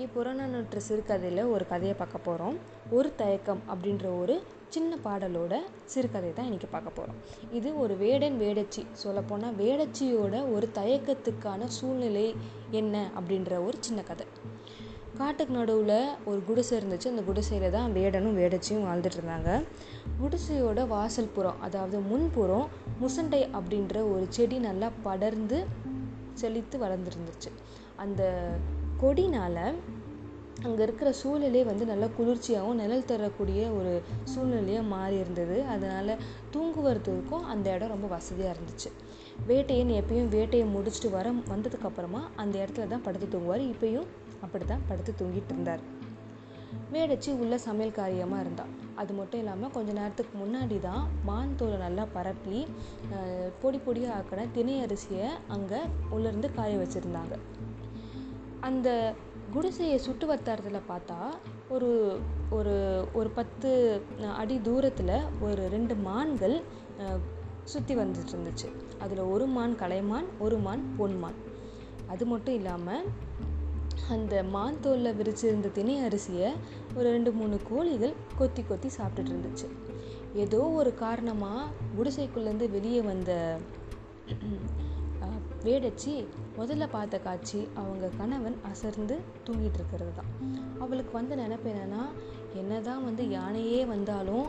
இன்றைக்கி புறநானூற்று சிறுகதையில் ஒரு கதையை பார்க்க போகிறோம். ஒரு தயக்கம் அப்படின்ற ஒரு சின்ன பாடலோட சிறுகதை தான் இன்றைக்கி பார்க்க போகிறோம். இது ஒரு வேடன் வேடச்சி, சொல்லப்போனால் வேடச்சியோட ஒரு தயக்கத்துக்கான சூழ்நிலை என்ன அப்படின்ற ஒரு சின்ன கதை. காட்டுக்கு நடுவில் ஒரு குடிசை இருந்துச்சு. அந்த குடிசையில் தான் வேடனும் வேடச்சியும் வாழ்ந்துட்டு இருந்தாங்க. குடிசையோட வாசல் புறம், அதாவது முன்புறம், முசண்டை அப்படின்ற ஒரு செடி நல்லா படர்ந்து செழித்து வளர்ந்துருந்துச்சு. அந்த கொடினால் அங்கே இருக்கிற சூழ்நிலை வந்து நல்லா குளிர்ச்சியாகவும் நிழல் தரக்கூடிய ஒரு சூழ்நிலையாக மாறி இருந்தது. அதனால் தூங்குவதுக்கும் அந்த இடம் ரொம்ப வசதியாக இருந்துச்சு. வேட்டையன் எப்பயும் வேட்டையை முடிச்சுட்டு வந்ததுக்கப்புறமா அந்த இடத்துல தான் படுத்து தூங்குவார். இப்போயும் அப்படி தான் படுத்து தூங்கிட்டு இருந்தார். வேடச்சி உள்ள சமையல் காரியமாக இருந்தாள். அது மட்டும் இல்லாமல் கொஞ்சம் நேரத்துக்கு முன்னாடி தான் மான் தோலை நல்லா பரப்பி பொடி பொடியாக ஆக்கின தினை அரிசியை அங்கே உள்ளேருந்து காய வச்சுருந்தாங்க. அந்த குடிசையை சுட்டு வட்டாரத்தில் பார்த்தா ஒரு ஒரு ஒரு 10 அடி தூரத்தில் ஒரு 2 மான்கள் சுற்றி வந்துட்டு இருந்துச்சு. அதில் ஒரு மான் கலைமான், ஒரு மான் பொன்மான். அது மட்டும் இல்லாமல் அந்த மான் தோலில் விரிச்சிருந்த தினை அரிசியை ஒரு 2-3 கோழிகள் கொத்தி கொத்தி சாப்பிட்டுட்டு இருந்துச்சு. ஏதோ ஒரு காரணமாக குடிசைக்குள்ளேருந்து வெளியே வந்த வேடச்சி முதல்ல பார்த்த காட்சி அவங்க கணவன் அசர்ந்து தூங்கிட்டு இருக்கிறது தான். அவளுக்கு வந்து நினைப்பு என்னென்னா, என்ன தான் வந்து யானையே வந்தாலும்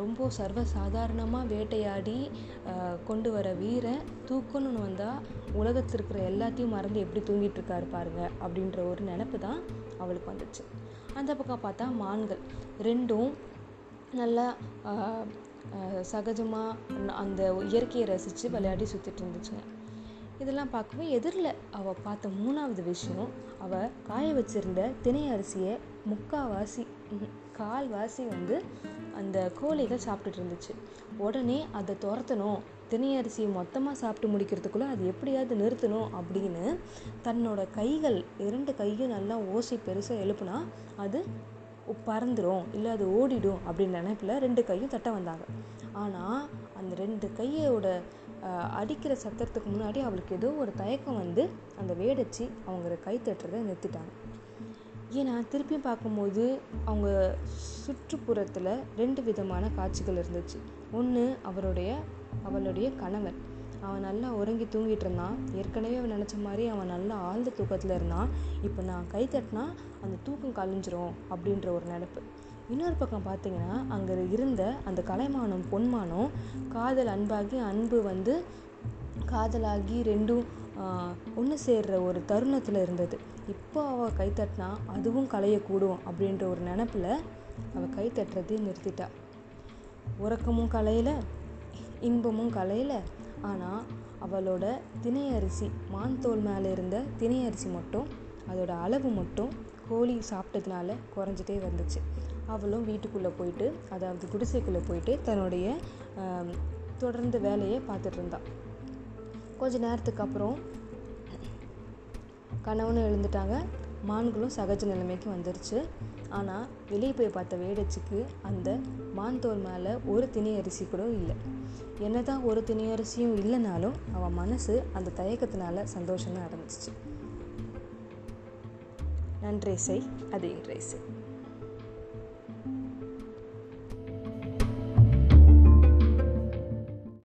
ரொம்ப சர்வசாதாரணமாக வேட்டையாடி கொண்டு வர வீரை தூக்கணும்னு வந்தால் உலகத்தில் இருக்கிற எல்லாத்தையும் மறந்து எப்படி தூங்கிட்டு இருக்காரு பாருங்க அப்படின்ற ஒரு நினப்பு தான் அவளுக்கு வந்துச்சு. அந்த பக்கம் பார்த்தா மான்கள் ரெண்டும் நல்லா சகஜமாக அந்த இயற்கையை ரசித்து விளையாடி சுற்றிட்டு இருந்துச்சுங்க. இதெல்லாம் பார்க்கவே எதிரில் அவள் பார்த்த 3வது விஷயம், அவள் காய வச்சுருந்த தினை அரிசியை கால்வாசி வந்து அந்த கோழிகள் சாப்பிட்டுட்டு இருந்துச்சு. உடனே அதை துரத்தணும், தினை அரிசியை மொத்தமாக சாப்பிட்டு முடிக்கிறதுக்குள்ளே அது எப்படியாவது நிறுத்தணும் அப்படின்னு தன்னோட கைகள் 2 கையும் நல்லா ஓசி பெருசாக எழுப்புனா அது பறந்துடும், இல்லை அது ஓடிடும் அப்படின்னு நினைப்பில் 2 கையும் தட்ட வந்தாங்க. ஆனால் அந்த 2 கையோட அடிக்கிற சத்தத்துக்கு முன்னாடி அவளுக்கு ஏதோ ஒரு தயக்கம் வந்து அந்த வேடச்சி அவங்க கை தட்டுறதை நிறுத்திட்டாங்க. ஏன்னா திருப்பியும் பார்க்கும்போது அவங்க சுற்றுப்புறத்தில் 2 விதமான காட்சிகள் இருந்துச்சு. ஒன்று, அவளுடைய கணவன், அவன் நல்லா உறங்கி தூங்கிட்டு இருந்தான். ஏற்கனவே அவன் நினச்ச மாதிரி அவன் நல்லா ஆழ்ந்த தூக்கத்தில் இருந்தான். இப்போ நான் கை தட்டினா அந்த தூக்கம் கலைஞ்சிரும் அப்படின்ற ஒரு நினைப்பு. இன்னொரு பக்கம் பார்த்தீங்கன்னா அங்கே இருந்த அந்த கலைமானும் பொன்மானும் அன்பு வந்து காதலாகி ரெண்டும் ஒன்று சேர்கிற ஒரு தருணத்தில் இருந்தது. இப்போ அவள் கை தட்டினா அதுவும் கலையக்கூடும் அப்படின்ற ஒரு நினப்பில் அவள் கை தட்டுறதே நிறுத்திட்டா. உறக்கமும் கலையில், இன்பமும் கலையில். ஆனால் அவளோட தினை அரிசி, மான்தோல் மேலே இருந்த தினை அரிசி மட்டும், அதோட அளவு மட்டும் கோழி சாப்பிட்டதுனால குறைஞ்சிட்டே வந்துச்சு. அவளும் வீட்டுக்குள்ளே போயிட்டு, அதாவது குடிசைக்குள்ளே போயிட்டு தன்னுடைய தொடர்ந்து வேலையை பார்த்துட்டு இருந்தாள். கொஞ்ச நேரத்துக்கு அப்புறம் கணவனும் எழுந்துட்டாங்க, மான்களும் சகஜ நிலைமைக்கு வந்துருச்சு. ஆனால் வெளியே போய் பார்த்த வேடச்சிக்கு அந்த மான்தோல் மேலே ஒரு தினை அரிசி கூட இல்லை. என்ன தான் ஒரு தினை அரிசியும் இல்லைனாலும் அவன் மனசு அந்த தயக்கத்தினால சந்தோஷமாக இருந்துச்சு. நன்றேசை, அது இன்றேசை.